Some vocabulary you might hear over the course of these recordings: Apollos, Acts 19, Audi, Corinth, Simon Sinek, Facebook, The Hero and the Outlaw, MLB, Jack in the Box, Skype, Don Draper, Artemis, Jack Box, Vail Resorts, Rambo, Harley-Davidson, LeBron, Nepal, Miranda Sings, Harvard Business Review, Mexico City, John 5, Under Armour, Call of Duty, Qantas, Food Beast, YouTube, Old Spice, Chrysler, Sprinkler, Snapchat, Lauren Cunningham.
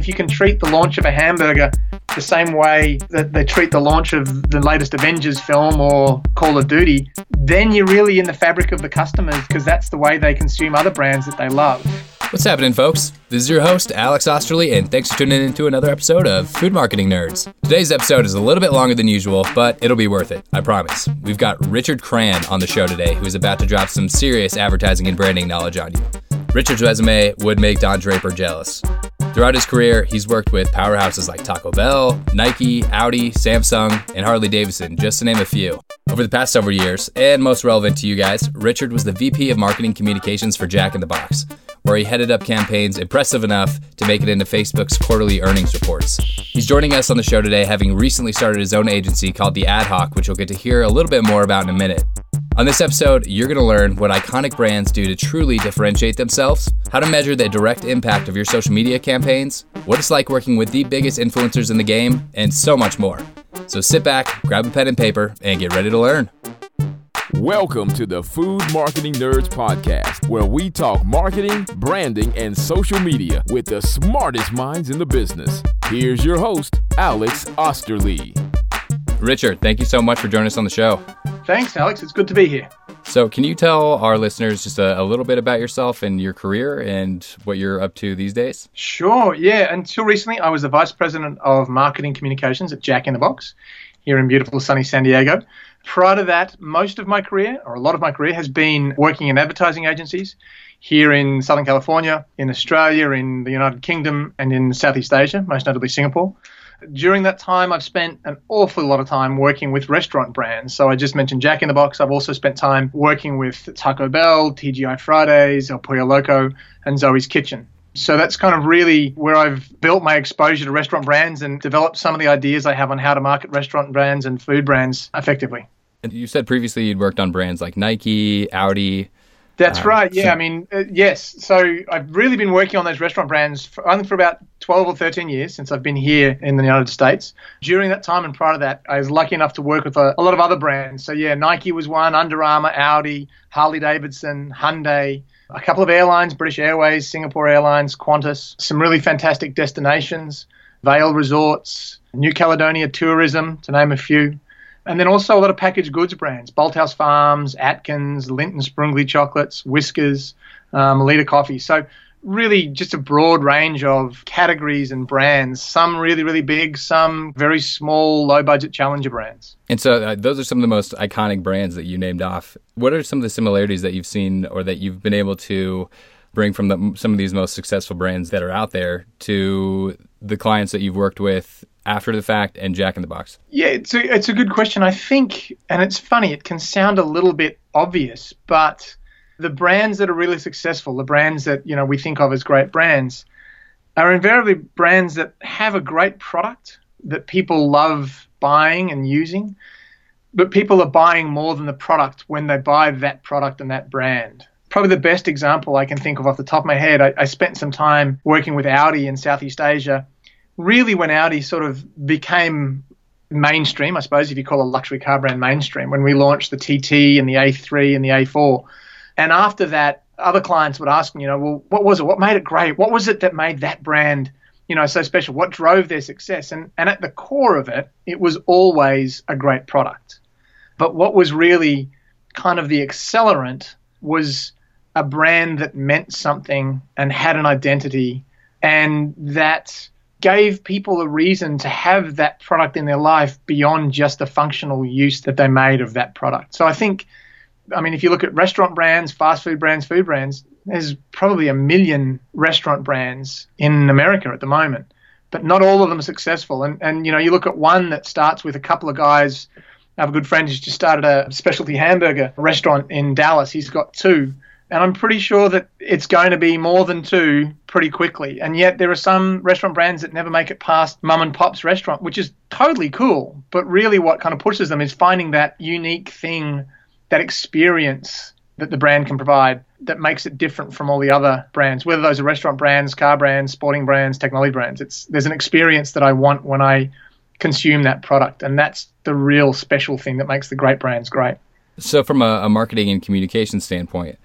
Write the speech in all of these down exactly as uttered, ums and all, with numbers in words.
if you can treat the launch of a hamburger the same way that they treat the launch of the latest Avengers film or Call of Duty, then you're really in the fabric of the customers, because that's the way they consume other brands that they love. What's happening, folks? This is your host, Alex Osterley, and thanks for tuning in to another episode of Food Marketing Nerds. Today's episode is a little bit longer than usual, but it'll be worth it, I promise. We've got Richard Crann on the show today, who is about to drop some serious advertising and branding knowledge on you. Richard's resume would make Don Draper jealous. Throughout his career, he's worked with powerhouses like Taco Bell, Nike, Audi, Samsung, and Harley-Davidson, just to name a few. Over the past several years, and most relevant to you guys, Richard was the V P of Marketing Communications for Jack in the Box, where he headed up campaigns impressive enough to make it into Facebook's quarterly earnings reports. He's joining us on the show today, having recently started his own agency called The Ad Hoc, which you'll get to hear a little bit more about in a minute. On this episode, you're going to learn what iconic brands do to truly differentiate themselves, how to measure the direct impact of your social media campaigns, what it's like working with the biggest influencers in the game, and so much more. So sit back, grab a pen and paper, and get ready to learn. Welcome to the Food Marketing Nerds Podcast, where we talk marketing, branding, and social media with the smartest minds in the business. Here's your host, Alex Osterley. Richard, thank you so much for joining us on the show. Thanks, Alex. It's good to be here. So can you tell our listeners just a, a little bit about yourself and your career and what you're up to these days? Sure. Yeah. Until recently, I was the Vice President of Marketing Communications at Jack in the Box here in beautiful sunny San Diego. Prior to that, most of my career, or a lot of my career, has been working in advertising agencies here in Southern California, in Australia, in the United Kingdom, and in Southeast Asia, most notably Singapore. During that time, I've spent an awful lot of time working with restaurant brands. So I just mentioned Jack in the Box. I've also spent time working with Taco Bell, T G I Friday's, El Pollo Loco, and Zoe's Kitchen. So that's kind of really where I've built my exposure to restaurant brands and developed some of the ideas I have on how to market restaurant brands and food brands effectively. And you said previously you'd worked on brands like Nike, Audi. That's um, right. Yeah, so- I mean, uh, yes. So I've really been working on those restaurant brands for, only for about twelve or thirteen years since I've been here in the United States. During that time and prior to that, I was lucky enough to work with a, a lot of other brands. So yeah, Nike was one, Under Armour, Audi, Harley-Davidson, Hyundai, a couple of airlines, British Airways, Singapore Airlines, Qantas, some really fantastic destinations, Vail Resorts, New Caledonia Tourism, to name a few. And then also a lot of packaged goods brands, Bolthouse Farms, Atkins, Lindt and Sprungly Chocolates, Whiskers, um, Alita Coffee. So really just a broad range of categories and brands, some really, really big, some very small, low-budget challenger brands. And so uh, those are some of the most iconic brands that you named off. What are some of the similarities that you've seen or that you've been able to bring from the, some of these most successful brands that are out there to the clients that you've worked with after the fact and Jack in the Box? Yeah, it's a, it's a good question. I think, and it's funny, it can sound a little bit obvious, but the brands that are really successful, the brands that, you know, we think of as great brands, are invariably brands that have a great product that people love buying and using, but people are buying more than the product when they buy that product and that brand. Probably the best example I can think of off the top of my head, I, I spent some time working with Audi in Southeast Asia. Really when Audi sort of became mainstream, I suppose, if you call a luxury car brand mainstream, when we launched the T T and the A three and the A four. And after that, other clients would ask me, you know, well, what was it? What made it great? What was it that made that brand, you know, so special? What drove their success? And and at the core of it, it was always a great product. But what was really kind of the accelerant was a brand that meant something and had an identity and that gave people a reason to have that product in their life beyond just the functional use that they made of that product. So I think, I mean, if you look at restaurant brands, fast food brands, food brands, there's probably a million restaurant brands in America at the moment, but not all of them are successful. And, and you know, you look at one that starts with a couple of guys. I have a good friend who's just started a specialty hamburger restaurant in Dallas. He's got two. And I'm pretty sure that it's going to be more than two pretty quickly. And yet there are some restaurant brands that never make it past mum and pop's restaurant, which is totally cool. But really what kind of pushes them is finding that unique thing, that experience that the brand can provide that makes it different from all the other brands, whether those are restaurant brands, car brands, sporting brands, technology brands. It's there's an experience that I want when I consume that product. And that's the real special thing that makes the great brands great. So from a, a marketing and communication standpoint,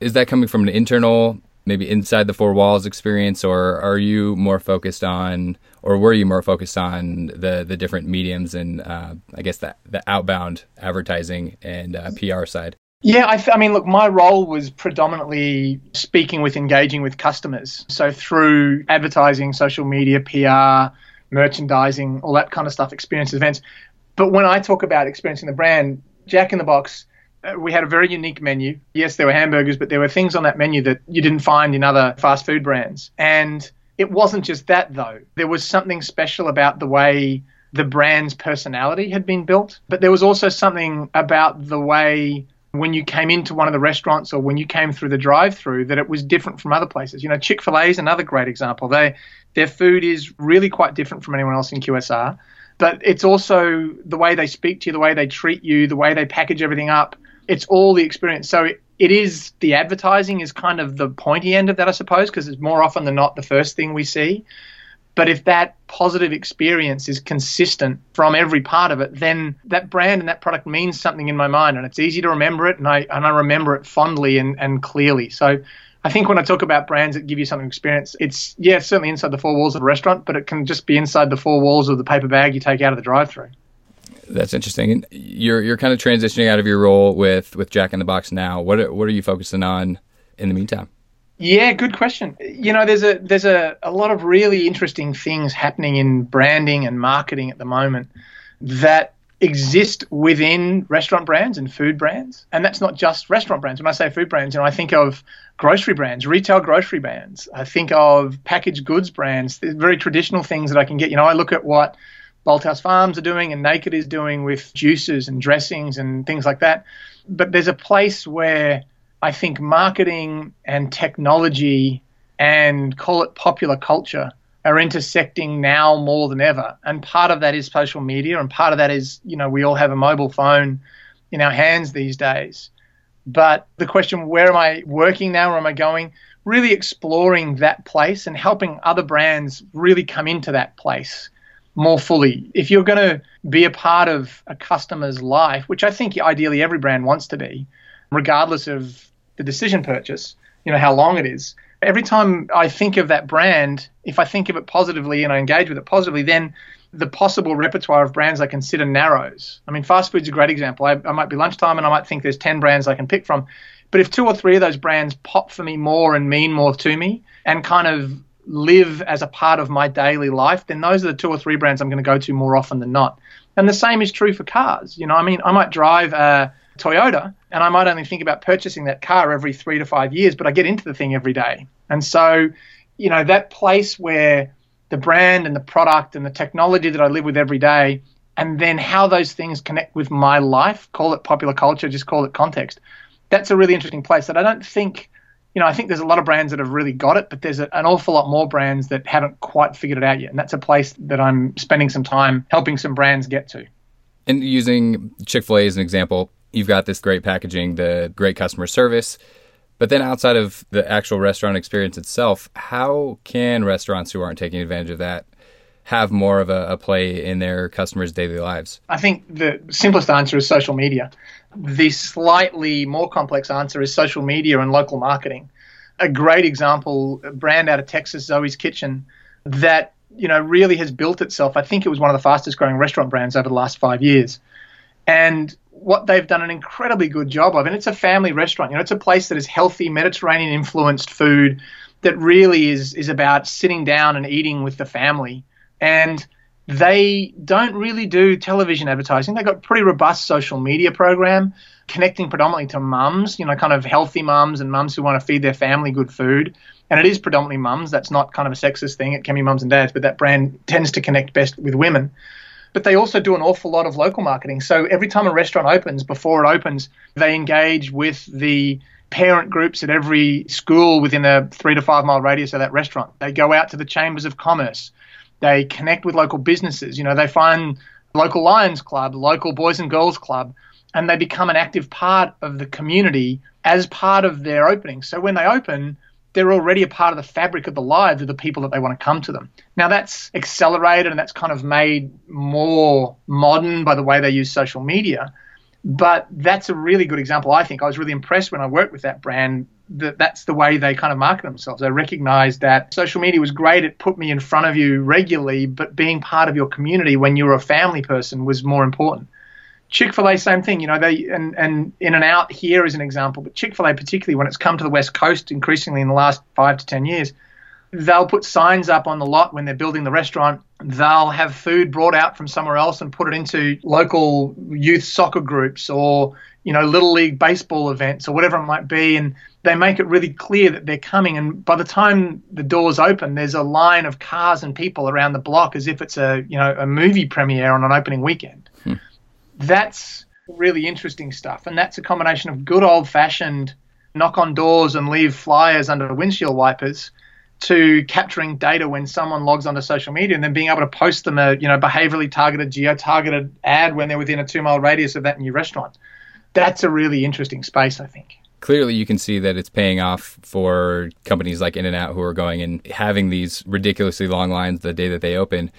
is that coming from an internal maybe inside the four walls experience, or are you more focused on, or were you more focused on the, the different mediums and uh, I guess that the outbound advertising and uh, P R side? Yeah, I, I mean, look, my role was predominantly speaking with, engaging with customers. So through advertising, social media, P R, merchandising, all that kind of stuff, experience events. But when I talk about experiencing the brand, Jack in the Box, we had a very unique menu. Yes, there were hamburgers, but there were things on that menu that you didn't find in other fast food brands. And it wasn't just that, though. There was something special about the way the brand's personality had been built. But there was also something about the way when you came into one of the restaurants or when you came through the drive-through that it was different from other places. You know, Chick-fil-A is another great example. They, their food is really quite different from anyone else in Q S R. But it's also the way they speak to you, the way they treat you, the way they package everything up. It's all the experience. So it is, the advertising is kind of the pointy end of that, I suppose, because it's more often than not the first thing we see. But if that positive experience is consistent from every part of it, then that brand and that product means something in my mind, and it's easy to remember it, and I and I remember it fondly and, and clearly. So I think when I talk about brands that give you something to experience, it's, yeah, it's certainly inside the four walls of a restaurant, but it can just be inside the four walls of the paper bag you take out of the drive-thru. That's interesting. And you're you're kind of transitioning out of your role with, with Jack in the Box now. What are, what are you focusing on in the meantime? Yeah, good question. You know, there's a there's a, a lot of really interesting things happening in branding and marketing at the moment that exist within restaurant brands and food brands. And that's not just restaurant brands. When I say food brands, you know, I think of grocery brands, retail grocery brands. I think of packaged goods brands, very traditional things that I can get. You know, I look at what Bolthouse Farms are doing and Naked is doing with juices and dressings and things like that. But there's a place where I think marketing and technology and call it popular culture are intersecting now more than ever. And part of that is social media, and part of that is, you know, we all have a mobile phone in our hands these days. But the question, where am I working now? Where am I going? Really exploring that place and helping other brands really come into that place more fully. If you're going to be a part of a customer's life, which I think ideally every brand wants to be, regardless of the decision purchase, you know, how long it is, every time I think of that brand, if I think of it positively and I engage with it positively, then the possible repertoire of brands I consider narrows. I mean, fast food's a great example. I, I might be lunchtime and I might think there's ten brands I can pick from. But if two or three of those brands pop for me more and mean more to me and kind of live as a part of my daily life, then those are the two or three brands I'm going to go to more often than not. And the same is true for cars. You know, I mean, I might drive a Toyota and I might only think about purchasing that car every three to five years, but I get into the thing every day. And so, you know, that place where the brand and the product and the technology that I live with every day, and then how those things connect with my life, call it popular culture, just call it context. That's a really interesting place that I don't think, you know, I think there's a lot of brands that have really got it, but there's a, an awful lot more brands that haven't quite figured it out yet. And that's a place that I'm spending some time helping some brands get to. And using Chick-fil-A as an example, you've got this great packaging, the great customer service, but then outside of the actual restaurant experience itself, how can restaurants who aren't taking advantage of that have more of a, a play in their customers' daily lives? I think the simplest answer is social media. The slightly more complex answer is social media and local marketing. A great example, a brand out of Texas, Zoe's Kitchen, that, you know, really has built itself. I think it was one of the fastest growing restaurant brands over the last five years. And what they've done an incredibly good job of, and it's a family restaurant, you know, it's a place that is healthy, Mediterranean influenced food that really is is about sitting down and eating with the family. And they don't really do television advertising. They've got a pretty robust social media program connecting predominantly to mums, you know, kind of healthy mums and mums who want to feed their family good food. And it is predominantly mums. That's not kind of a sexist thing. It can be mums and dads, but that brand tends to connect best with women. But they also do an awful lot of local marketing. So every time a restaurant opens, before it opens, they engage with the parent groups at every school within a three to five mile radius of that restaurant. They go out to the chambers of commerce. They connect with local businesses. You know, they find local Lions Club, local Boys and Girls Club, and they become an active part of the community as part of their opening. So when they open, they're already a part of the fabric of the lives of the people that they want to come to them. Now, that's accelerated and that's kind of made more modern by the way they use social media. But that's a really good example, I think. I was really impressed when I worked with that brand that that's the way they kind of market themselves. They recognize that social media was great. It put me in front of you regularly, but being part of your community when you were a family person was more important. Chick-fil-A, same thing, you know, they and, and In-N-Out here is an example, but Chick-fil-A particularly when it's come to the West Coast increasingly in the last five to ten years, they'll put signs up on the lot when they're building the restaurant. They'll have food brought out from somewhere else and put it into local youth soccer groups or, you know, Little League baseball events or whatever it might be. And they make it really clear that they're coming. And by the time the doors open, there's a line of cars and people around the block as if it's a, you know, a movie premiere on an opening weekend. Hmm. That's really interesting stuff. And that's a combination of good old-fashioned knock on doors and leave flyers under windshield wipers to capturing data when someone logs onto social media and then being able to post them a, you know, behaviorally targeted, geo-targeted ad when they're within a two-mile radius of that new restaurant. That's a really interesting space, I think. Clearly, you can see that it's paying off for companies like In-N-Out who are going and having these ridiculously long lines the day that they open.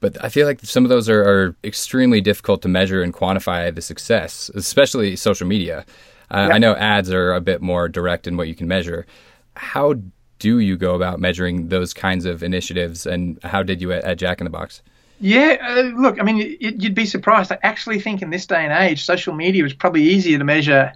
But I feel like some of those are, are extremely difficult to measure and quantify the success, especially social media. Uh, yep. I know ads are a bit more direct in what you can measure. How do you go about measuring those kinds of initiatives, and how did you at, at Jack in the Box? Yeah, uh, look, I mean, it, you'd be surprised. I actually think in this day and age, social media is probably easier to measure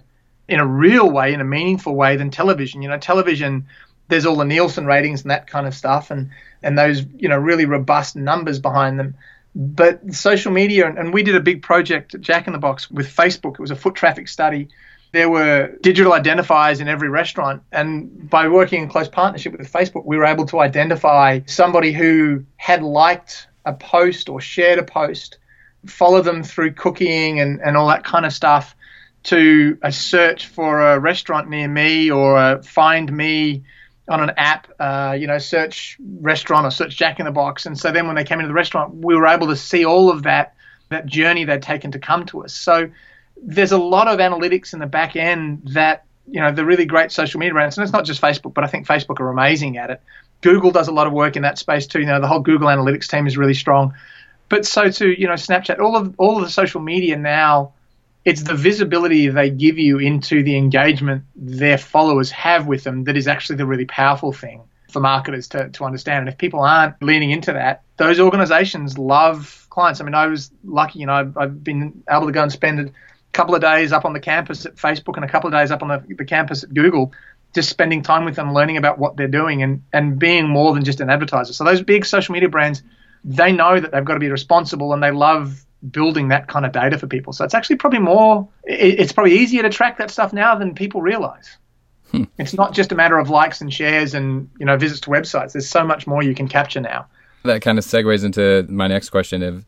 in a real way, in a meaningful way, than television. You know, television, there's all the Nielsen ratings and that kind of stuff, and and those, you know, really robust numbers behind them. But social media, and we did a big project at Jack in the Box with Facebook. It was a foot traffic study. There were digital identifiers in every restaurant. And by working in close partnership with Facebook, we were able to identify somebody who had liked a post or shared a post, follow them through cooking and, and all that kind of stuff to a search for a restaurant near me or a find me on an app, uh, you know, search restaurant or search Jack in the Box. And so then when they came into the restaurant, we were able to see all of that, that journey they'd taken to come to us. So there's a lot of analytics in the back end that, you know, the really great social media brands, and it's not just Facebook, but I think Facebook are amazing at it. Google does a lot of work in that space too. You know, the whole Google Analytics team is really strong. But so too, you know, Snapchat, all of all of the social media now, it's the visibility they give you into the engagement their followers have with them that is actually the really powerful thing for marketers to, to understand. And if people aren't leaning into that, those organizations love clients. I mean, I was lucky, you know, I've, I've been able to go and spend a couple of days up on the campus at Facebook and a couple of days up on the, the campus at Google, just spending time with them, learning about what they're doing and, and being more than just an advertiser. So those big social media brands, they know that they've got to be responsible and they love building that kind of data for people. So it's actually probably more, it's probably easier to track that stuff now than people realize. Hmm. It's not just a matter of likes and shares and, you know, visits to websites. There's so much more you can capture now. That kind of segues into my next question of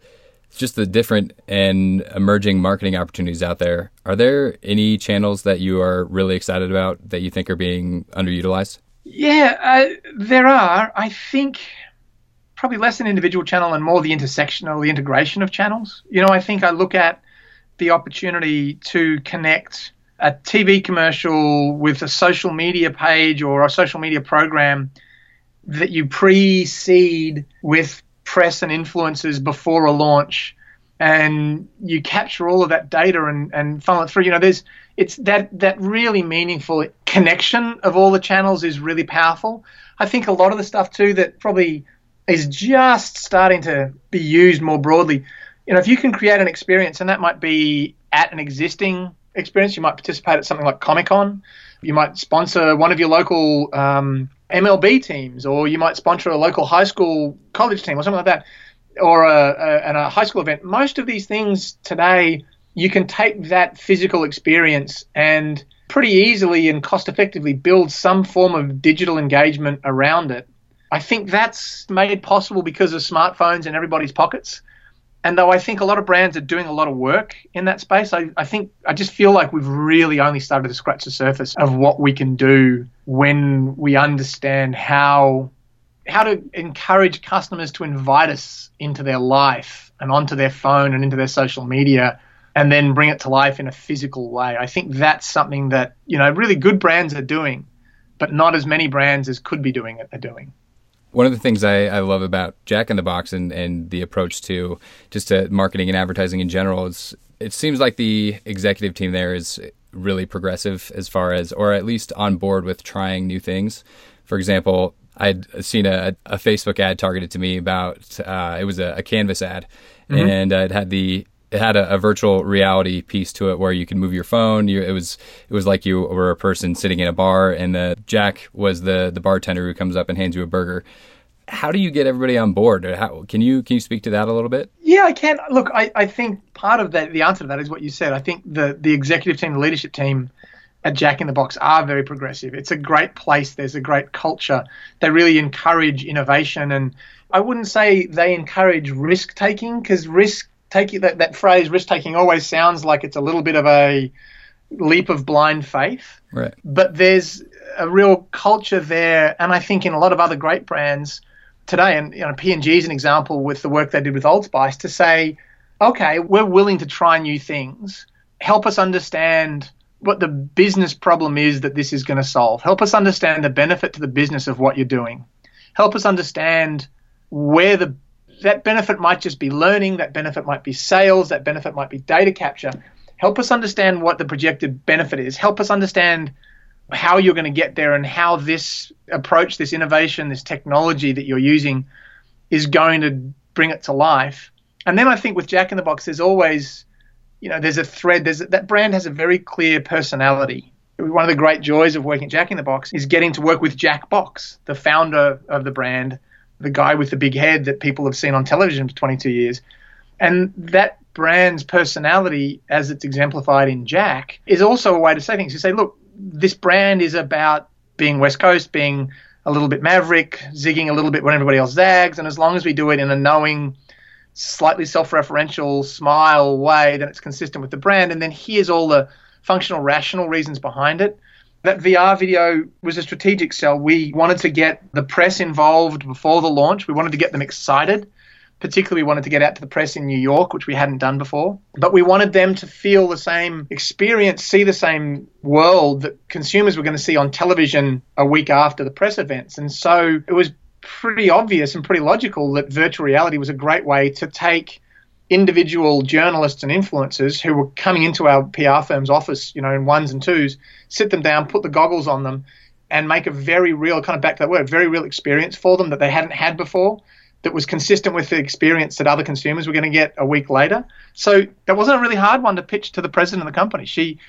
just the different and emerging marketing opportunities out there. Are there any channels that you are really excited about that you think are being underutilized? Yeah, uh, there are. I think probably less an individual channel and more the intersection or the integration of channels. You know, I think I look at the opportunity to connect a T V commercial with a social media page or a social media program that you pre-seed with press and influencers before a launch, and you capture all of that data and, and funnel it through. You know, there's it's that that really meaningful connection of all the channels is really powerful. I think a lot of the stuff too that probably is just starting to be used more broadly. You know, if you can create an experience, and that might be at an existing experience, you might participate at something like Comic-Con, you might sponsor one of your local um, M L B teams, or you might sponsor a local high school college team or something like that, or a, a, a high school event. Most of these things today, you can take that physical experience and pretty easily and cost effectively build some form of digital engagement around it. I think that's made possible because of smartphones in everybody's pockets. And though I think a lot of brands are doing a lot of work in that space, I, I think I just feel like we've really only started to scratch the surface of what we can do when we understand how how to encourage customers to invite us into their life and onto their phone and into their social media and then bring it to life in a physical way. I think that's something that, you know, really good brands are doing, but not as many brands as could be doing it are doing. One of the things I, I love about Jack in the Box and, and the approach to just to marketing and advertising in general is it seems like the executive team there is really progressive as far as, or at least on board with trying new things. For example, I'd seen a, a Facebook ad targeted to me about, uh, it was a, a Canvas ad, mm-hmm. and it had the, it had a, a virtual reality piece to it where you could move your phone. You, it was, it was like you were a person sitting in a bar, and the Jack was the, the bartender who comes up and hands you a burger. How do you get everybody on board? How, can you can you speak to that a little bit? Yeah, I can. Look, I, I think part of that, the answer to that is what you said. I think the, the executive team, the leadership team at Jack in the Box are very progressive. It's a great place. There's a great culture. They really encourage innovation. And I wouldn't say they encourage risk-taking, because risk-taking, that, that phrase risk-taking always sounds like it's a little bit of a leap of blind faith. Right. But there's a real culture there, and I think in a lot of other great brands today, and you know, P and G is an example with the work they did with Old Spice to say, okay, we're willing to try new things. Help us understand what the business problem is that this is going to solve. Help us understand the benefit to the business of what you're doing. Help us understand where the that benefit might just be learning, that benefit might be sales, that benefit might be data capture. Help us understand what the projected benefit is. Help us understand how you're going to get there and how this approach, this innovation, this technology that you're using is going to bring it to life. And then I think with Jack in the Box, there's always, you know, there's a thread. There's a, that brand has a very clear personality. One of the great joys of working at Jack in the Box is getting to work with Jack Box, the founder of the brand, the guy with the big head that people have seen on television for twenty-two years. And that brand's personality, as it's exemplified in Jack, is also a way to say things. You say, look, this brand is about being West Coast, being a little bit maverick, zigging a little bit when everybody else zags. And as long as we do it in a knowing, slightly self-referential, smile way, then it's consistent with the brand. And then here's all the functional, rational reasons behind it. That V R video was a strategic sell. We wanted to get the press involved before the launch. We wanted to get them excited. Particularly, we wanted to get out to the press in New York, which we hadn't done before. But we wanted them to feel the same experience, see the same world that consumers were going to see on television a week after the press events. And so it was pretty obvious and pretty logical that virtual reality was a great way to take individual journalists and influencers who were coming into our P R firm's office, you know, in ones and twos, sit them down, put the goggles on them, and make a very real, kind of back to that word, very real experience for them that they hadn't had before, that was consistent with the experience that other consumers were going to get a week later. So that wasn't a really hard one to pitch to the president of the company. She,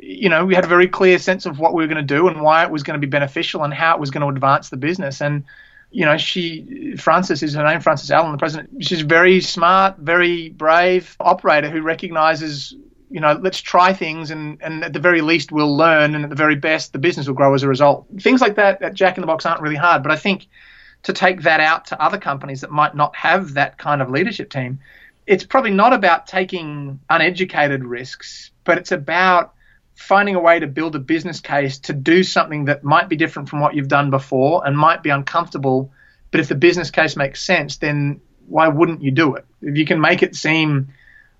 you know, we had a very clear sense of what we were going to do and why it was going to be beneficial and how it was going to advance the business. And, you know, she, Frances is her name, Frances Allen, the president, she's a very smart, very brave operator who recognizes, you know, let's try things and, and at the very least we'll learn, and at the very best the business will grow as a result. Things like that at Jack in the Box aren't really hard, but I think to take that out to other companies that might not have that kind of leadership team, it's probably not about taking uneducated risks, but it's about finding a way to build a business case to do something that might be different from what you've done before and might be uncomfortable. But if the business case makes sense, then why wouldn't you do it? If you can make it seem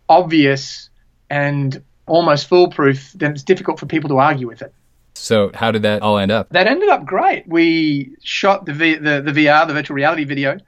obvious and almost foolproof, then it's difficult for people to argue with it. So how did that all end up? That ended up great. We shot the, v- the the V R, the virtual reality video.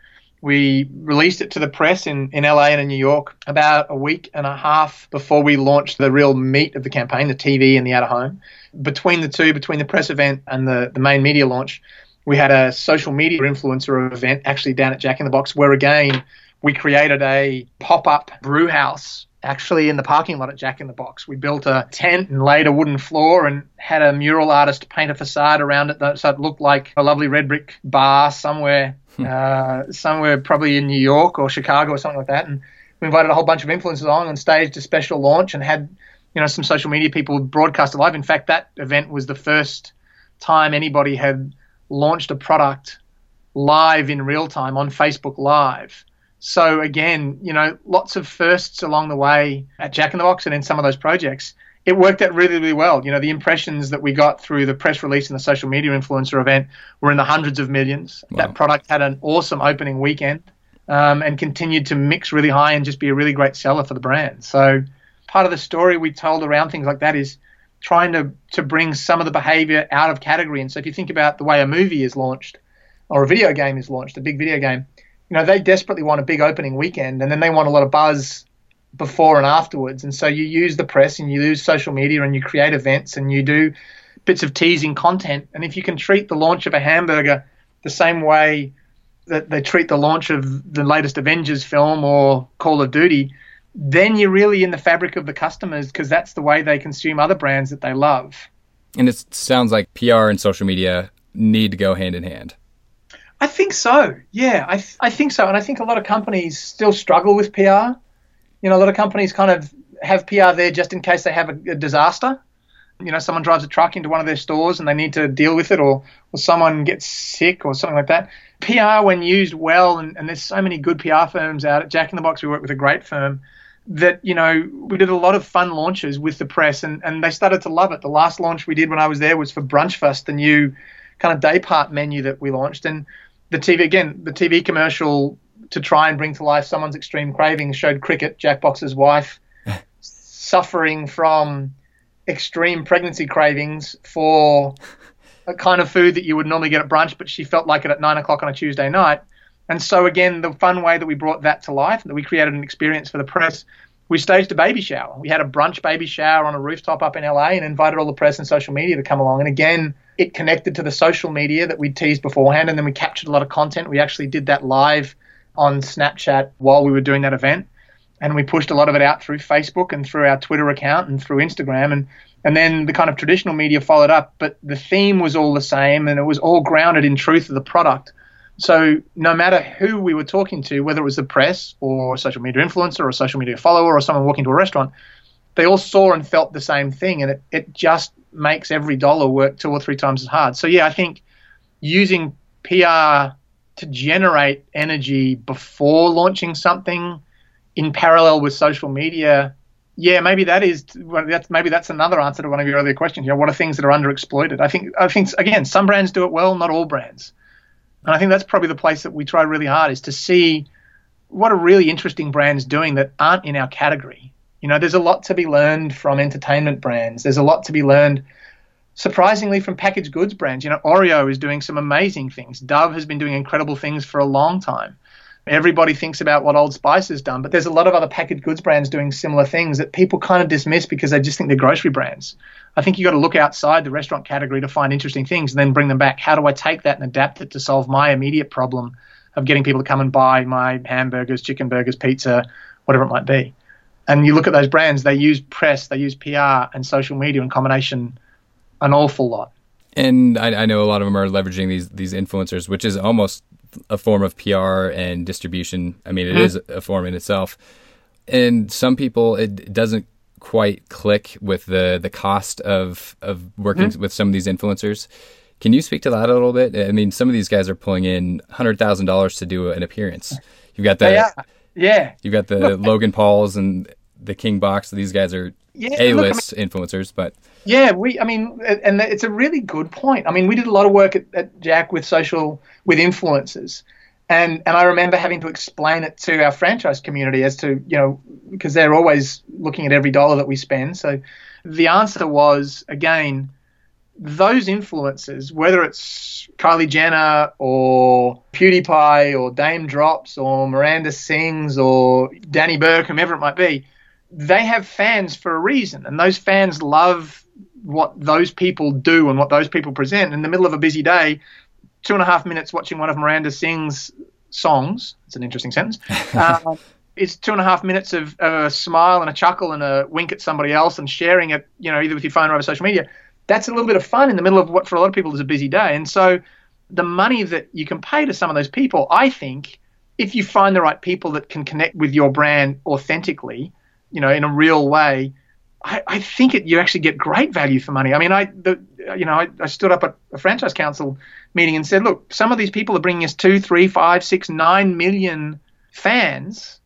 We released it to the press in, in L A and in New York about a week and a half before we launched the real meat of the campaign, the T V and the out-of-home. Between the two, between the press event and the, the main media launch, we had a social media influencer event actually down at Jack in the Box where, again, we created a pop-up brew house actually in the parking lot at Jack in the Box. We built a tent and laid a wooden floor and had a mural artist paint a facade around it so it looked like a lovely red brick bar somewhere, uh, somewhere probably in New York or Chicago or something like that. And we invited a whole bunch of influencers on and staged a special launch and had, you know, some social media people broadcast it live. In fact, that event was the first time anybody had launched a product live in real time on Facebook Live. So again, you know, lots of firsts along the way at Jack in the Box and in some of those projects. It worked out really, really well. You know, the impressions that we got through the press release and the social media influencer event were in the hundreds of millions. Wow. That product had an awesome opening weekend um, and continued to mix really high and just be a really great seller for the brand. So part of the story we told around things like that is trying to, to bring some of the behavior out of category. And so if you think about the way a movie is launched or a video game is launched, a big video game, you know, they desperately want a big opening weekend, and then they want a lot of buzz before and afterwards. And so you use the press and you use social media and you create events and you do bits of teasing content. And if you can treat the launch of a hamburger the same way that they treat the launch of the latest Avengers film or Call of Duty, then you're really in the fabric of the customers, because that's the way they consume other brands that they love. And it sounds like P R and social media need to go hand in hand. I think so. Yeah, I th- I think so. And I think a lot of companies still struggle with P R. You know, a lot of companies kind of have P R there just in case they have a, a disaster. You know, someone drives a truck into one of their stores and they need to deal with it, or, or someone gets sick or something like that. P R, when used well, and, and there's so many good P R firms out. At Jack in the Box, we work with a great firm that, you know, we did a lot of fun launches with the press, and, and they started to love it. The last launch we did when I was there was for Brunchfest, the new kind of day part menu that we launched. And the T V, again, the T V commercial to try and bring to life someone's extreme cravings showed Cricket, Jack Box's wife, suffering from extreme pregnancy cravings for a kind of food that you would normally get at brunch, but she felt like it at nine o'clock on a Tuesday night. And so again, the fun way that we brought that to life, that we created an experience for the press, we staged a baby shower. We had a brunch baby shower on a rooftop up in L A and invited all the press and social media to come along. And again, it connected to the social media that we teased beforehand, and then we captured a lot of content. We actually did that live on Snapchat while we were doing that event. And we pushed a lot of it out through Facebook and through our Twitter account and through Instagram. And, and then the kind of traditional media followed up, but the theme was all the same, and it was all grounded in truth of the product. So no matter who we were talking to, whether it was the press or a social media influencer or a social media follower or someone walking to a restaurant, they all saw and felt the same thing. And it, it just makes every dollar work two or three times as hard. So yeah, I think using P R to generate energy before launching something in parallel with social media, yeah, maybe that is well, that's maybe that's another answer to one of your earlier questions. You know, what are things that are underexploited? I think I think again, some brands do it well, not all brands. And I think that's probably the place that we try really hard, is to see what are really interesting brands doing that aren't in our category. You know, there's a lot to be learned from entertainment brands. There's a lot to be learned, surprisingly, from packaged goods brands. You know, Oreo is doing some amazing things. Dove has been doing incredible things for a long time. Everybody thinks about what Old Spice has done, but there's a lot of other packaged goods brands doing similar things that people kind of dismiss because they just think they're grocery brands. I think you got to look outside the restaurant category to find interesting things and then bring them back. How do I take that and adapt it to solve my immediate problem of getting people to come and buy my hamburgers, chicken burgers, pizza, whatever it might be? And you look at those brands, they use press, they use P R and social media in combination an awful lot. And I, I know a lot of them are leveraging these these influencers, which is almost a form of P R and distribution. I mean, it mm-hmm. is a form in itself. And some people, it doesn't quite click with the, the cost of, of working mm-hmm. with some of these influencers. Can you speak to that a little bit? I mean, some of these guys are pulling in one hundred thousand dollars to do an appearance. You've got the yeah. yeah. You've got the look, Logan Pauls and the King Box. These guys are yeah, A-list look, I mean, influencers, but... Yeah, we. I mean, and it's a really good point. I mean, we did a lot of work at, at Jack with social, with influencers, and and I remember having to explain it to our franchise community as to, you know, because they're always looking at every dollar that we spend. So the answer was, again, those influencers, whether it's Kylie Jenner or PewDiePie or Dame Drops or Miranda Sings or Danny Burke, whomever it might be, they have fans for a reason, and those fans love what those people do and what those people present. In the middle of a busy day, two and a half minutes watching one of Miranda Sings' songs, it's an interesting sentence, um, it's two and a half minutes of, of a smile and a chuckle and a wink at somebody else and sharing it, you know, either with your phone or over social media. That's a little bit of fun in the middle of what for a lot of people is a busy day. And so the money that you can pay to some of those people, I think, if you find the right people that can connect with your brand authentically, you know, in a real way, I, I think it, you actually get great value for money. I mean, I, the, you know, I, I stood up at a franchise council meeting and said, look, some of these people are bringing us two, three, five, six, nine million fans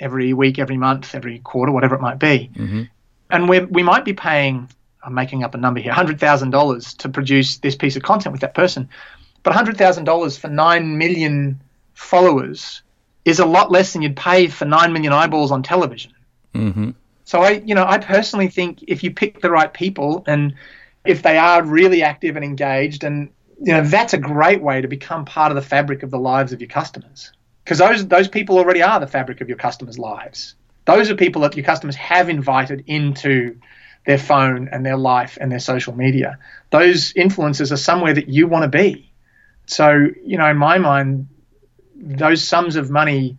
every week, every month, every quarter, whatever it might be. Mm-hmm. And we we might be paying, I'm making up a number here, one hundred thousand dollars to produce this piece of content with that person. But one hundred thousand dollars for nine million followers is a lot less than you'd pay for nine million eyeballs on television. Mm-hmm. So I, you know, I personally think if you pick the right people and if they are really active and engaged, and you know, that's a great way to become part of the fabric of the lives of your customers, because those those people already are the fabric of your customers' lives. Those are people that your customers have invited into their phone and their life and their social media. Those influencers are somewhere that you want to be. So, you know, in my mind, those sums of money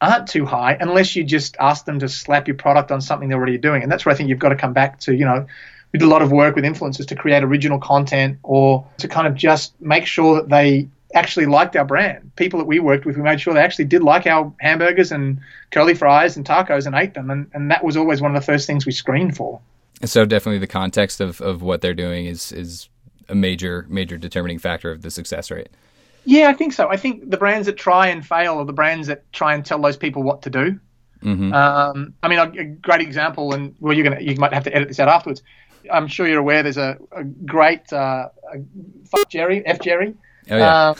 aren't too high unless you just ask them to slap your product on something they're already doing. And that's where I think you've got to come back to, you know, we did a lot of work with influencers to create original content or to kind of just make sure that they actually liked our brand. People that we worked with, we made sure they actually did like our hamburgers and curly fries and tacos and ate them. And, and that was always one of the first things we screened for. So definitely the context of, of what they're doing is is a major, major determining factor of the success rate. Yeah, I think so. I think the brands that try and fail are the brands that try and tell those people what to do. Mm-hmm. Um, I mean, a great example, and well, you're gonna, you might have to edit this out afterwards. I'm sure you're aware there's a, a great uh, F Jerry, F Jerry. Oh, yeah. um,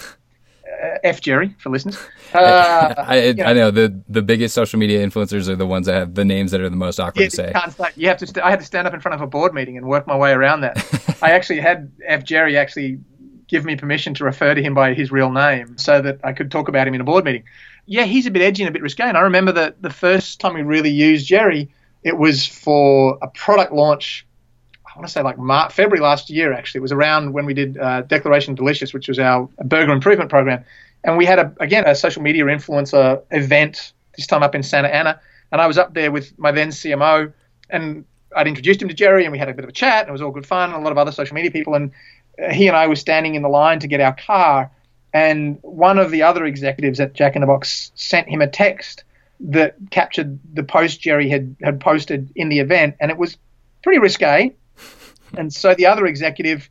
F Jerry for listeners. Uh, I, I, you know, I know the the biggest social media influencers are the ones that have the names that are the most awkward yeah, to say. Can't start, you have to. St- I had to stand up in front of a board meeting and work my way around that. I actually had F Jerry actually give me permission to refer to him by his real name so that I could talk about him in a board meeting. Yeah, he's a bit edgy and a bit risque. And I remember that the first time we really used Jerry, it was for a product launch. I want to say like March, February last year, actually. It was around when we did uh, Declaration Delicious, which was our burger improvement program. And we had, a again, a social media influencer event, this time up in Santa Ana. And I was up there with my then C M O, and I'd introduced him to Jerry, and we had a bit of a chat. And it was all good fun, and a lot of other social media people. And he and I were standing in the line to get our car. And one of the other executives at Jack in the Box sent him a text that captured the post Jerry had, had posted in the event. And it was pretty risque. And so the other executive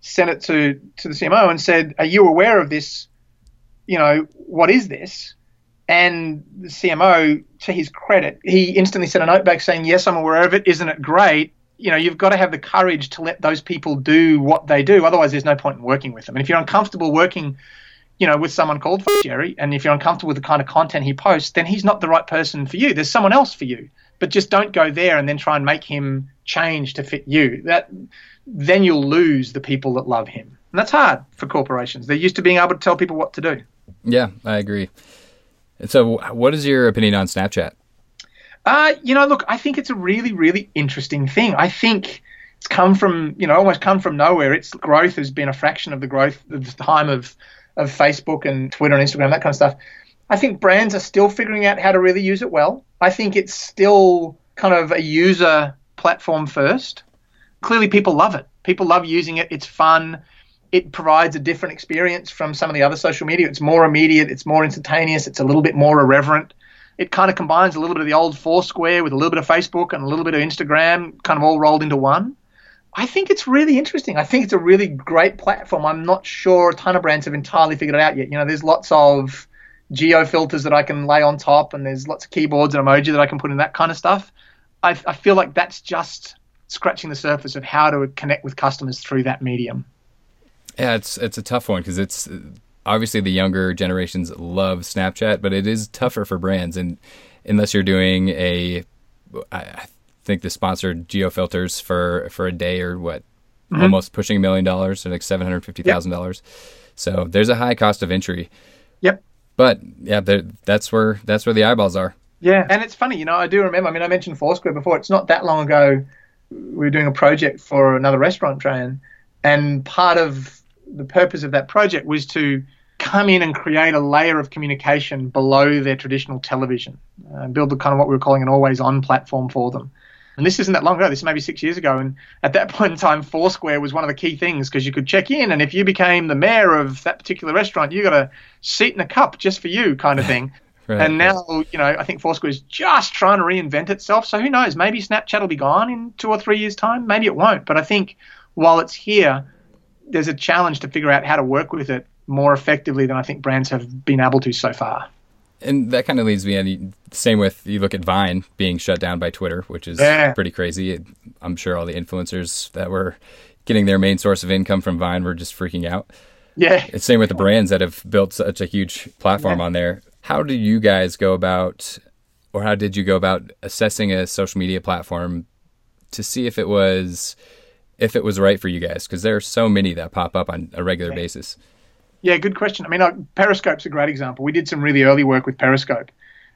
sent it to, to the C M O and said, are you aware of this? You know, what is this? And the C M O, to his credit, he instantly sent a note back saying, yes, I'm aware of it. Isn't it great? You know, you've got to have the courage to let those people do what they do. Otherwise, there's no point in working with them. And if you're uncomfortable working, you know, with someone called F- Jerry, and if you're uncomfortable with the kind of content he posts, then he's not the right person for you. There's someone else for you. But just don't go there and then try and make him change to fit you. That then you'll lose the people that love him. And that's hard for corporations. They're used to being able to tell people what to do. Yeah, I agree. And so what is your opinion on Snapchat? Uh, you know, look, I think it's a really, really interesting thing. I think it's come from, you know, almost come from nowhere. Its growth has been a fraction of the growth of the time of, of Facebook and Twitter and Instagram, that kind of stuff. I think brands are still figuring out how to really use it well. I think it's still kind of a user platform first. Clearly, people love it. People love using it. It's fun. It provides a different experience from some of the other social media. It's more immediate. It's more instantaneous. It's a little bit more irreverent. It kind of combines a little bit of the old Foursquare with a little bit of Facebook and a little bit of Instagram, kind of all rolled into one. I think it's really interesting. I think it's a really great platform. I'm not sure a ton of brands have entirely figured it out yet. You know, there's lots of geo filters that I can lay on top, and there's lots of keyboards and emoji that I can put in, that kind of stuff. I, I feel like that's just scratching the surface of how to connect with customers through that medium. Yeah, it's it's a tough one because it's obviously the younger generations love Snapchat, but it is tougher for brands, and unless you're doing a, I think the sponsored geo filters for, for a day or what, mm-hmm. almost pushing a million dollars, like seven hundred fifty thousand yep. dollars. So there's a high cost of entry. Yep. But yeah, that's where that's where the eyeballs are. Yeah, and it's funny, you know, I do remember, I mean, I mentioned Foursquare before. It's not that long ago we were doing a project for another restaurant chain, and part of the purpose of that project was to come in and create a layer of communication below their traditional television and build the kind of what we were calling an always-on platform for them. And this isn't that long ago. This is maybe six years ago. And at that point in time, Foursquare was one of the key things because you could check in. And if you became the mayor of that particular restaurant, you got a seat and a cup just for you kind of thing. Right. And now, you know, I think Foursquare is just trying to reinvent itself. So who knows? Maybe Snapchat will be gone in two or three years' time. Maybe it won't. But I think while it's here, there's a challenge to figure out how to work with it more effectively than I think brands have been able to so far. And that kind of leads me in. Same with, you look at Vine being shut down by Twitter, which is yeah. pretty crazy. I'm sure all the influencers that were getting their main source of income from Vine were just freaking out. Yeah. It's same with the brands that have built such a huge platform yeah. on there. How do you guys go about, or how did you go about assessing a social media platform to see if it was, if it was right for you guys? Because there are so many that pop up on a regular yeah. basis. Yeah, good question. I mean, Periscope's a great example. We did some really early work with Periscope.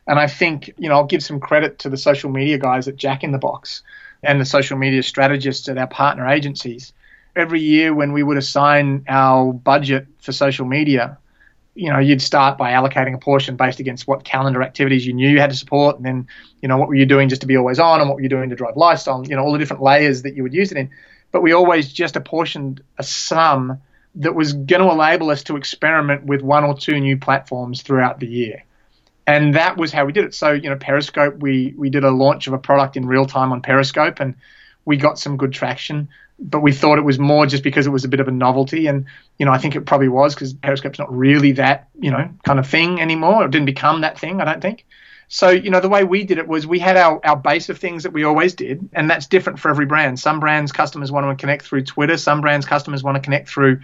And I think, you know, I'll give some credit to the social media guys at Jack in the Box and the social media strategists at our partner agencies. Every year when we would assign our budget for social media, you know, you'd start by allocating a portion based against what calendar activities you knew you had to support, and then, you know, what were you doing just to be always on, and what were you doing to drive lifestyle, you know, all the different layers that you would use it in. But we always just apportioned a sum that was going to enable us to experiment with one or two new platforms throughout the year. And that was how we did it. So, you know, Periscope, we we did a launch of a product in real time on Periscope, and we got some good traction, but we thought it was more just because it was a bit of a novelty. And, you know, I think it probably was, because Periscope's not really that, you know, kind of thing anymore. It didn't become that thing, I don't think. So, you know, the way we did it was we had our, our base of things that we always did, and that's different for every brand. Some brands, customers want to connect through Twitter. Some brands, customers want to connect through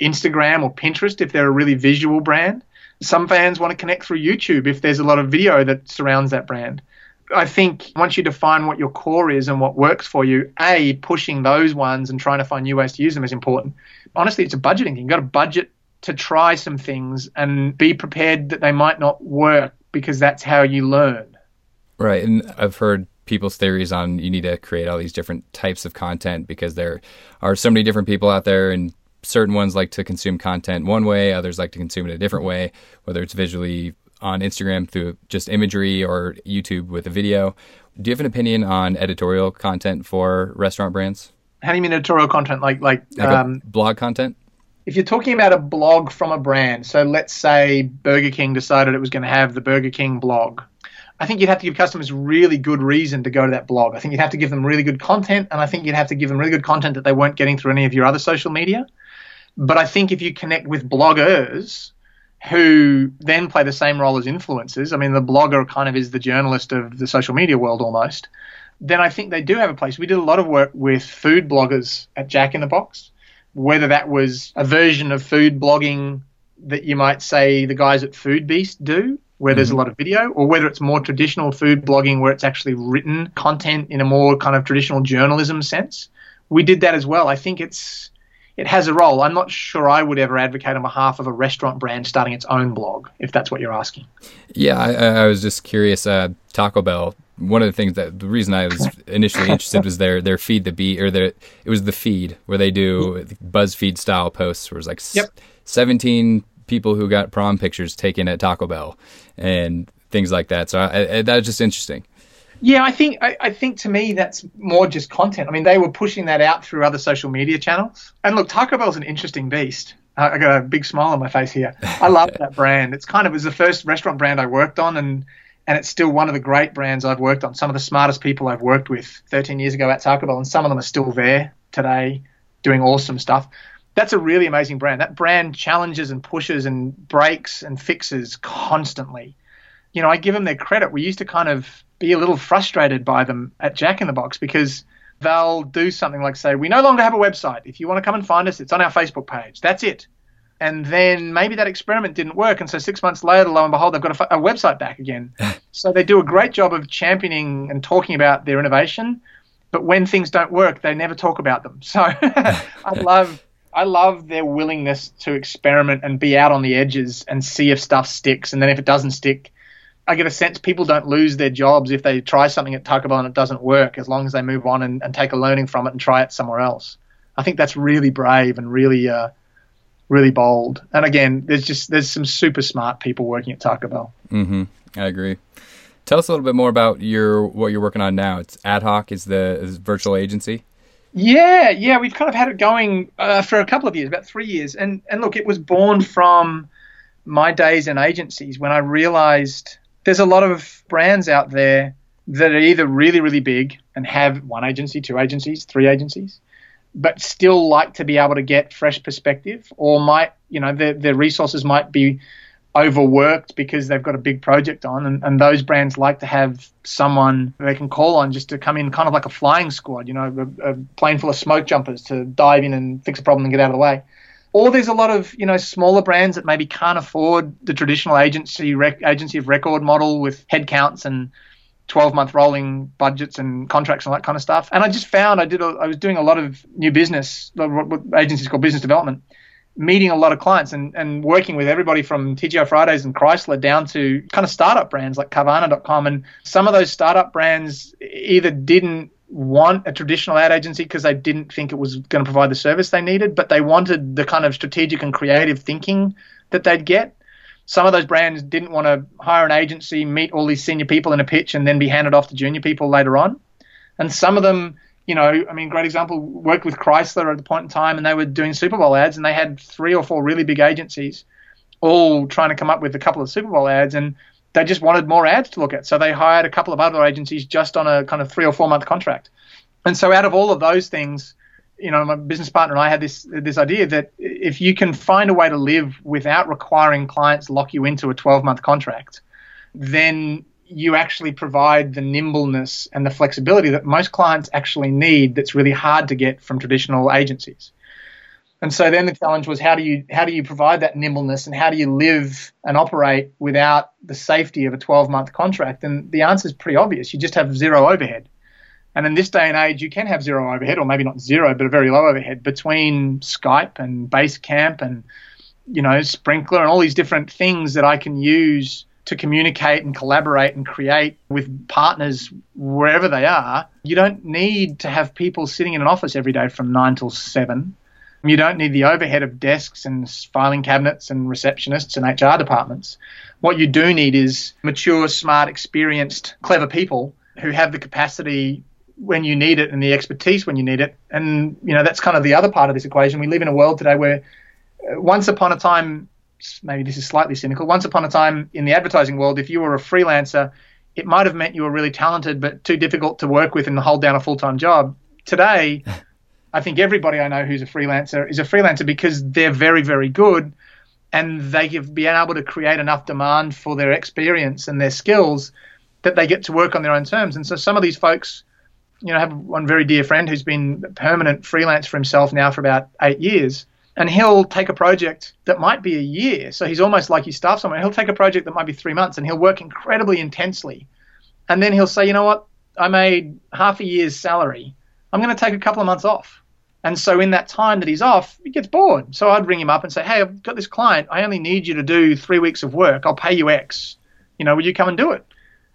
Instagram or Pinterest if they're a really visual brand. Some fans want to connect through YouTube if there's a lot of video that surrounds that brand. I think once you define what your core is and what works for you, A, pushing those ones and trying to find new ways to use them is important. Honestly, it's a budgeting thing. You've got to budget to try some things and be prepared that they might not work, because that's how you learn. Right. And I've heard people's theories on you need to create all these different types of content because there are so many different people out there, and certain ones like to consume content one way, others like to consume it a different way, whether it's visually on Instagram through just imagery or YouTube with a video. Do you have an opinion on editorial content for restaurant brands? How do you mean editorial content? Like like, like um, blog content? If you're talking about a blog from a brand, so let's say Burger King decided it was going to have the Burger King blog, I think you'd have to give customers really good reason to go to that blog. I think you'd have to give them really good content, and I think you'd have to give them really good content that they weren't getting through any of your other social media. But I think if you connect with bloggers who then play the same role as influencers, I mean, the blogger kind of is the journalist of the social media world almost, then I think they do have a place. We did a lot of work with food bloggers at Jack in the Box, whether that was a version of food blogging that you might say the guys at Food Beast do, where mm-hmm. there's a lot of video, or whether it's more traditional food blogging where it's actually written content in a more kind of traditional journalism sense. We did that as well. I think it's... It has a role. I'm not sure I would ever advocate on behalf of a restaurant brand starting its own blog, if that's what you're asking. Yeah, I, I was just curious. Uh, Taco Bell, one of the things that the reason I was initially interested was their their feed the beat, or their it was the feed where they do BuzzFeed style posts where it's like yep. seventeen people who got prom pictures taken at Taco Bell and things like that. So I, I, that was just interesting. Yeah, I think I, I think to me that's more just content. I mean, they were pushing that out through other social media channels. And look, Taco Bell's an interesting beast. I, I got a big smile on my face here. I love that brand. It's kind of it was the first restaurant brand I worked on, and and it's still one of the great brands I've worked on. Some of the smartest people I've worked with thirteen years ago at Taco Bell, and some of them are still there today doing awesome stuff. That's a really amazing brand. That brand challenges and pushes and breaks and fixes constantly. You know, I give them their credit. We used to kind of be a little frustrated by them at Jack in the Box because they'll do something like say, we no longer have a website. If you want to come and find us, it's on our Facebook page. That's it. And then maybe that experiment didn't work. And so six months later, lo and behold, they've got a, a website back again. So they do a great job of championing and talking about their innovation. But when things don't work, they never talk about them. So I love I love their willingness to experiment and be out on the edges and see if stuff sticks. And then if it doesn't stick, I get a sense people don't lose their jobs if they try something at Taco Bell and it doesn't work, as long as they move on and, and take a learning from it and try it somewhere else. I think that's really brave and really, uh, really bold. And again, there's just there's some super smart people working at Taco Bell. Mm-hmm. I agree. Tell us a little bit more about your what you're working on now. It's Ad Hoc, is the is virtual agency. Yeah, yeah, we've kind of had it going uh, for a couple of years, about three years. And and look, it was born from my days in agencies when I realized there's a lot of brands out there that are either really, really big and have one agency, two agencies, three agencies, but still like to be able to get fresh perspective, or might, you know, their, their resources might be overworked because they've got a big project on. And, and those brands like to have someone they can call on just to come in kind of like a flying squad, you know, a, a plane full of smoke jumpers to dive in and fix a problem and get out of the way. Or there's a lot of, you know, smaller brands that maybe can't afford the traditional agency rec- agency of record model with headcounts and twelve-month rolling budgets and contracts and all that kind of stuff. And I just found I did a, I was doing a lot of new business, what agencies call business development, meeting a lot of clients and, and working with everybody from T G I Friday's and Chrysler down to kind of startup brands like Carvana dot com. And some of those startup brands either didn't want a traditional ad agency because they didn't think it was going to provide the service they needed, but they wanted the kind of strategic and creative thinking that they'd get. Some of those brands didn't want to hire an agency, meet all these senior people in a pitch, and then be handed off to junior people later on. And some of them, you know, I mean, great example, worked with Chrysler at the point in time, and they were doing Super Bowl ads, and they had three or four really big agencies all trying to come up with a couple of Super Bowl ads, and they just wanted more ads to look at. So they hired a couple of other agencies just on a kind of three or four month contract. And so out of all of those things, you know, my business partner and I had this this idea that if you can find a way to live without requiring clients lock you into a twelve month contract, then you actually provide the nimbleness and the flexibility that most clients actually need that's really hard to get from traditional agencies. And so then the challenge was, how do you how do you provide that nimbleness, and how do you live and operate without the safety of a twelve month contract? And the answer is pretty obvious. You just have zero overhead. And in this day and age, you can have zero overhead, or maybe not zero, but a very low overhead, between Skype and Basecamp and, you know, Sprinkler and all these different things that I can use to communicate and collaborate and create with partners wherever they are. You don't need to have people sitting in an office every day from nine till seven. You don't need the overhead of desks and filing cabinets and receptionists and H R departments. What you do need is mature, smart, experienced, clever people who have the capacity when you need it and the expertise when you need it. And, you know, that's kind of the other part of this equation. We live in a world today where uh, once upon a time, maybe this is slightly cynical, once upon a time in the advertising world, if you were a freelancer, it might have meant you were really talented but too difficult to work with and hold down a full-time job. Today, I think everybody I know who's a freelancer is a freelancer because they're very, very good, and they've been able to create enough demand for their experience and their skills that they get to work on their own terms. And so some of these folks, you know, I have one very dear friend who's been permanent freelance for himself now for about eight years. And he'll take a project that might be a year. So he's almost like he staffs somewhere. He'll take a project that might be three months and he'll work incredibly intensely. And then he'll say, you know what, I made half a year's salary. I'm going to take a couple of months off. And so in that time that he's off, he gets bored. So I'd ring him up and say, hey, I've got this client. I only need you to do three weeks of work. I'll pay you X. You know, will you come and do it?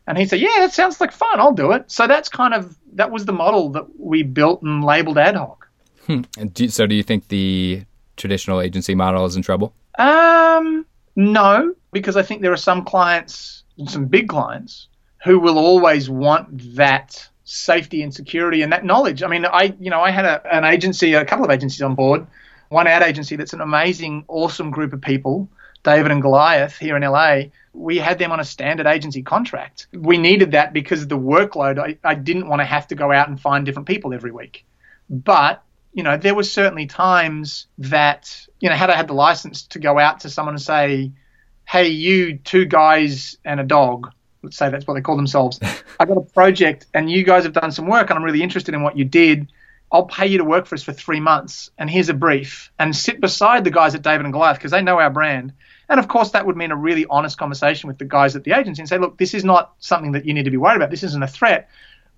And he'd say, yeah, that sounds like fun. I'll do it. So that's kind of, that was the model that we built and labeled Ad Hoc. Hmm. And do, so do you think the traditional agency model is in trouble? Um, no, because I think there are some clients, some big clients, who will always want that safety and security and that knowledge. I mean, I, you know, I had a, an agency, a couple of agencies on board, one ad agency that's an amazing, awesome group of people, David and Goliath here in L A. We had them on a standard agency contract. We needed that because of the workload. I, I didn't want to have to go out and find different people every week. But, you know, there were certainly times that, you know, had I had the license to go out to someone and say, hey, you two guys and a dog, let's say that's what they call themselves, I got a project and you guys have done some work and I'm really interested in what you did. I'll pay you to work for us for three months and here's a brief, and sit beside the guys at David and Goliath because they know our brand. And, of course, that would mean a really honest conversation with the guys at the agency and say, look, this is not something that you need to be worried about. This isn't a threat.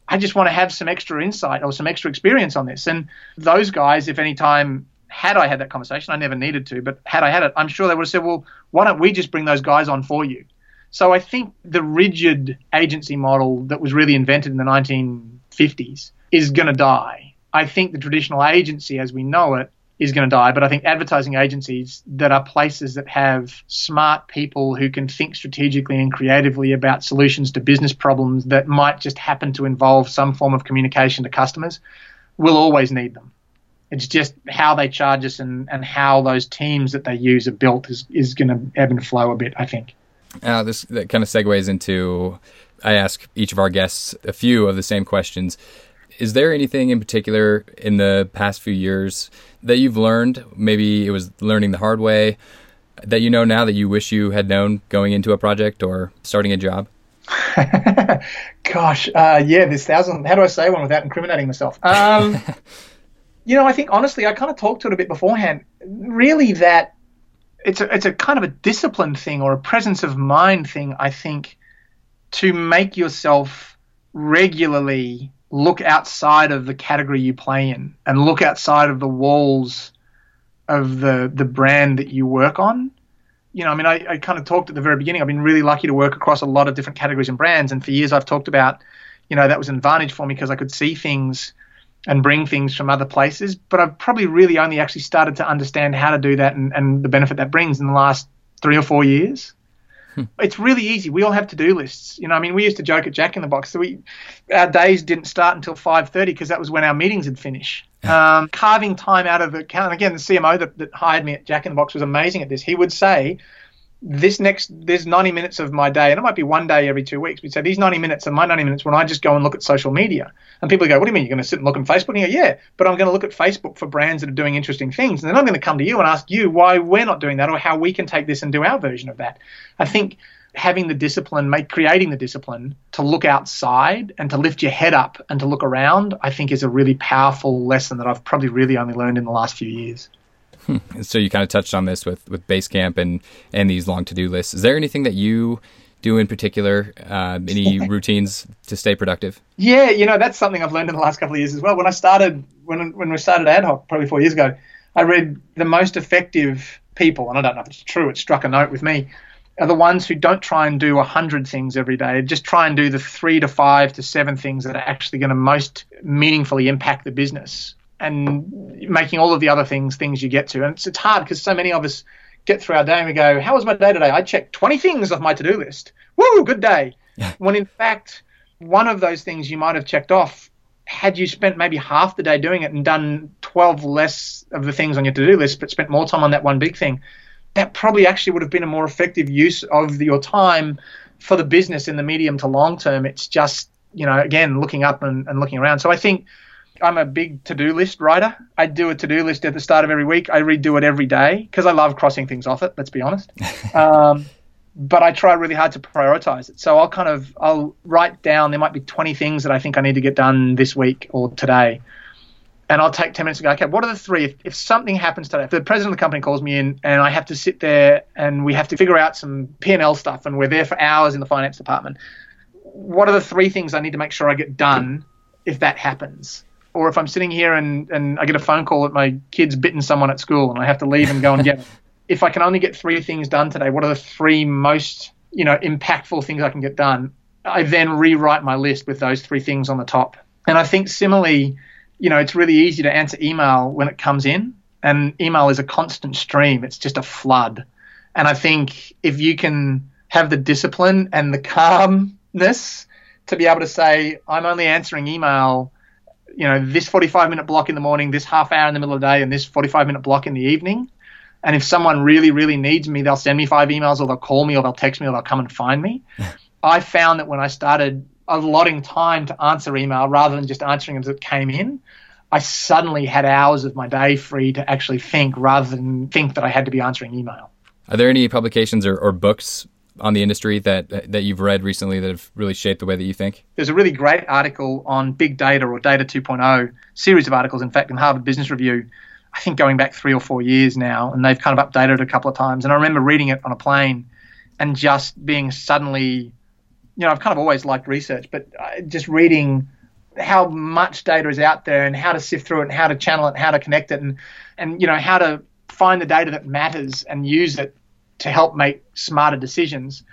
I just want to have some extra insight or some extra experience on this. And those guys, if any time had I had that conversation, I never needed to, but had I had it, I'm sure they would have said, well, why don't we just bring those guys on for you? So I think the rigid agency model that was really invented in the nineteen fifties is going to die. I think the traditional agency as we know it is going to die, but I think advertising agencies that are places that have smart people who can think strategically and creatively about solutions to business problems that might just happen to involve some form of communication to customers will always need them. It's just how they charge us and, and how those teams that they use are built is, is going to ebb and flow a bit, I think. Uh, this that kind of segues into, I ask each of our guests a few of the same questions. Is there anything in particular in the past few years that you've learned, maybe it was learning the hard way, that you know now that you wish you had known going into a project or starting a job? Gosh, uh, yeah, there's thousand. How do I say one without incriminating myself? Um, you know, I think honestly, I kind of talked to it a bit beforehand. Really that it's a, it's a kind of a discipline thing or a presence of mind thing, I think, to make yourself regularly look outside of the category you play in and look outside of the walls of the the brand that you work on. You know, I mean, I, I kind of talked at the very beginning. I've been really lucky to work across a lot of different categories and brands. And for years I've talked about, you know, that was an advantage for me because I could see things and bring things from other places. But I've probably really only actually started to understand how to do that and, and the benefit that brings in the last three or four years. Hmm. It's really easy. We all have to-do lists. You know, I mean, we used to joke at Jack in the Box that we, our days didn't start until five thirty because that was when our meetings would finish. Um, carving time out of the account. Again, the C M O that, that hired me at Jack in the Box was amazing at this. He would say, this next, there's ninety minutes of my day, and it might be one day every two weeks. We'd say, these ninety minutes are my ninety minutes when I just go and look at social media. And people go, what do you mean? You're going to sit and look on Facebook? And you go, yeah, but I'm going to look at Facebook for brands that are doing interesting things. And then I'm going to come to you and ask you why we're not doing that or how we can take this and do our version of that. I think having the discipline, make, creating the discipline to look outside and to lift your head up and to look around, I think is a really powerful lesson that I've probably really only learned in the last few years. Hmm. So you kind of touched on this with, with Basecamp and, and these long to-do lists. Is there anything that you do in particular, uh, any routines to stay productive? Yeah, you know, that's something I've learned in the last couple of years as well. When I started, when when we started Ad Hoc probably four years ago, I read the most effective people, and I don't know if it's true, it struck a note with me, are the ones who don't try and do one hundred things every day. Just try and do the three to five to seven things that are actually going to most meaningfully impact the business and making all of the other things, things you get to. And it's, it's hard because so many of us get through our day and we go, how was my day today? I checked twenty things off my to-do list. Woo, good day. Yeah. When in fact, one of those things you might have checked off, had you spent maybe half the day doing it and done twelve less of the things on your to-do list, but spent more time on that one big thing, that probably actually would have been a more effective use of your time for the business in the medium to long term. It's just, you know, again, looking up and, and looking around. So I think I'm a big to-do list writer. I do a to-do list at the start of every week. I redo it every day because I love crossing things off it, let's be honest. Um, but I try really hard to prioritize it. So I'll kind of, I'll write down, there might be twenty things that I think I need to get done this week or today. And I'll take ten minutes and go, okay, what are the three? If, if something happens today, if the president of the company calls me in and I have to sit there and we have to figure out some P and L stuff and we're there for hours in the finance department, what are the three things I need to make sure I get done if that happens? Or if I'm sitting here and, and I get a phone call that my kid's bitten someone at school and I have to leave and go and get it. If I can only get three things done today, what are the three most, you know, impactful things I can get done? I then rewrite my list with those three things on the top. And I think similarly, you know, it's really easy to answer email when it comes in, and email is a constant stream. It's just a flood. And I think if you can have the discipline and the calmness to be able to say, I'm only answering email, you know, this forty-five minute block in the morning, this half hour in the middle of the day, and this forty-five minute block in the evening. And if someone really, really needs me, they'll send me five emails or they'll call me or they'll text me or they'll come and find me. I found that when I started allotting time to answer email rather than just answering them as it came in, I suddenly had hours of my day free to actually think rather than think that I had to be answering email. Are there any publications or, or books on the industry that that you've read recently that have really shaped the way that you think? There's a really great article on big data or data two point oh, series of articles, in fact, in Harvard Business Review, I think going back three or four years now, and they've kind of updated it a couple of times. And I remember reading it on a plane and just being suddenly, you know, I've kind of always liked research, but just reading how much data is out there and how to sift through it and how to channel it and how to connect it and, and you know, how to find the data that matters and use it to help make smarter decisions.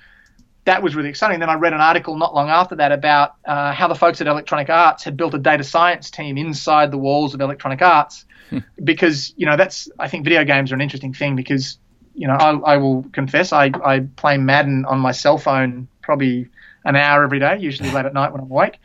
That was really exciting. Then I read an article not long after that about uh, how the folks at Electronic Arts had built a data science team inside the walls of Electronic Arts because, you know, that's, I think video games are an interesting thing because, you know, I, I will confess I, I play Madden on my cell phone probably an hour every day, usually late at night when I'm awake.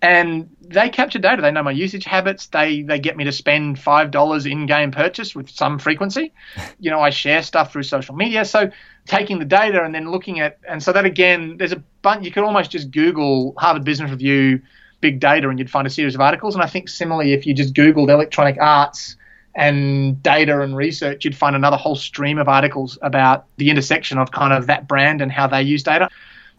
And they capture data. They know my usage habits. They they get me to spend five dollars in-game purchase with some frequency. You know, I share stuff through social media. So taking the data and then looking at – and so that, again, there's a bunch – you could almost just Google Harvard Business Review big data and you'd find a series of articles. And I think similarly, if you just Googled Electronic Arts and data and research, you'd find another whole stream of articles about the intersection of kind of that brand and how they use data.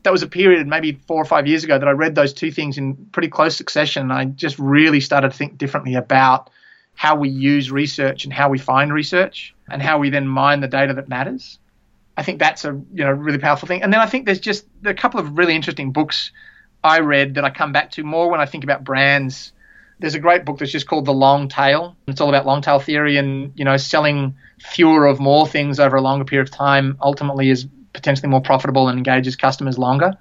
That was a period maybe four or five years ago that I read those two things in pretty close succession. I just really started to think differently about how we use research and how we find research and how we then mine the data that matters. I think that's a you know really powerful thing. And then I think there's just a couple of really interesting books I read that I come back to more when I think about brands There's a great book that's just called The Long Tail. It's all about long tail theory, and, you know, selling fewer of more things over a longer period of time ultimately is potentially more profitable and engages customers longer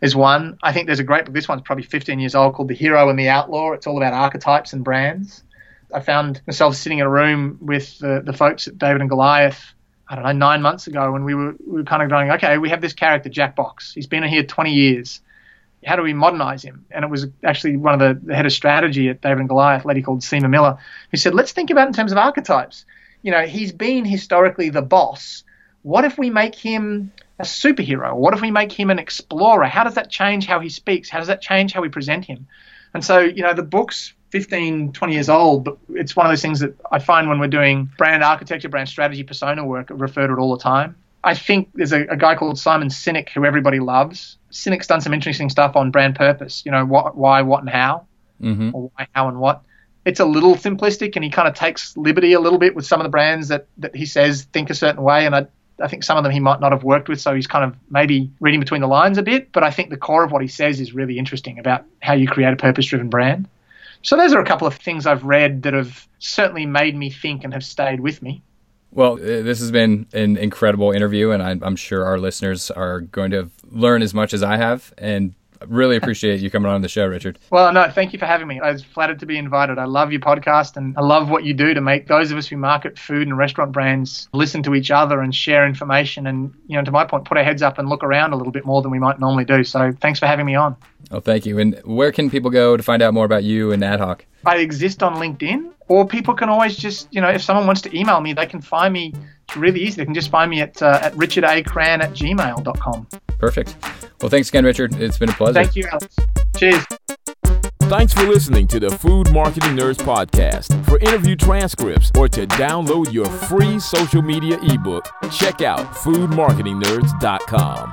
is one. I think there's a great book. This one's probably fifteen years old called The Hero and the Outlaw. It's all about archetypes and brands. I found myself sitting in a room with the, the folks at David and Goliath, I don't know, nine months ago, when we were, we were kind of going, okay, we have this character, Jack Box. He's been here twenty years. How do we modernize him? And it was actually one of the, the head of strategy at David and Goliath, a lady called Seema Miller, who said, let's think about it in terms of archetypes. You know, he's been historically the boss. What if we make him a superhero? What if we make him an explorer? How does that change how he speaks? How does that change how we present him? And so, you know, the book's fifteen, twenty years old, but it's one of those things that I find when we're doing brand architecture, brand strategy, persona work, I refer to it all the time. I think there's a, a guy called Simon Sinek who everybody loves. Sinek's done some interesting stuff on brand purpose, you know, what, why, what, and how, mm-hmm. or why, how, and what. It's a little simplistic, and he kind of takes liberty a little bit with some of the brands that, that he says think a certain way, and I, I think some of them he might not have worked with, so he's kind of maybe reading between the lines a bit, but I think the core of what he says is really interesting about how you create a purpose-driven brand. So those are a couple of things I've read that have certainly made me think and have stayed with me. Well, this has been an incredible interview, and I'm sure our listeners are going to learn as much as I have, and really appreciate you coming on the show, Richard. Well, no, thank you for having me. I was flattered to be invited. I love your podcast, and I love what you do to make those of us who market food and restaurant brands listen to each other and share information and, you know, to my point, put our heads up and look around a little bit more than we might normally do. So thanks for having me on. Oh, thank you. And where can people go to find out more about you and Ad Hoc? I exist on LinkedIn, or people can always just, you know, if someone wants to email me, they can find me really easy. They can just find me at, uh, at richard a cran at gmail dot com. Perfect. Well, thanks again, Richard. It's been a pleasure. Thank you, Alex. Cheers. Thanks for listening to the Food Marketing Nerds Podcast. For interview transcripts or to download your free social media ebook, check out food marketing nerds dot com.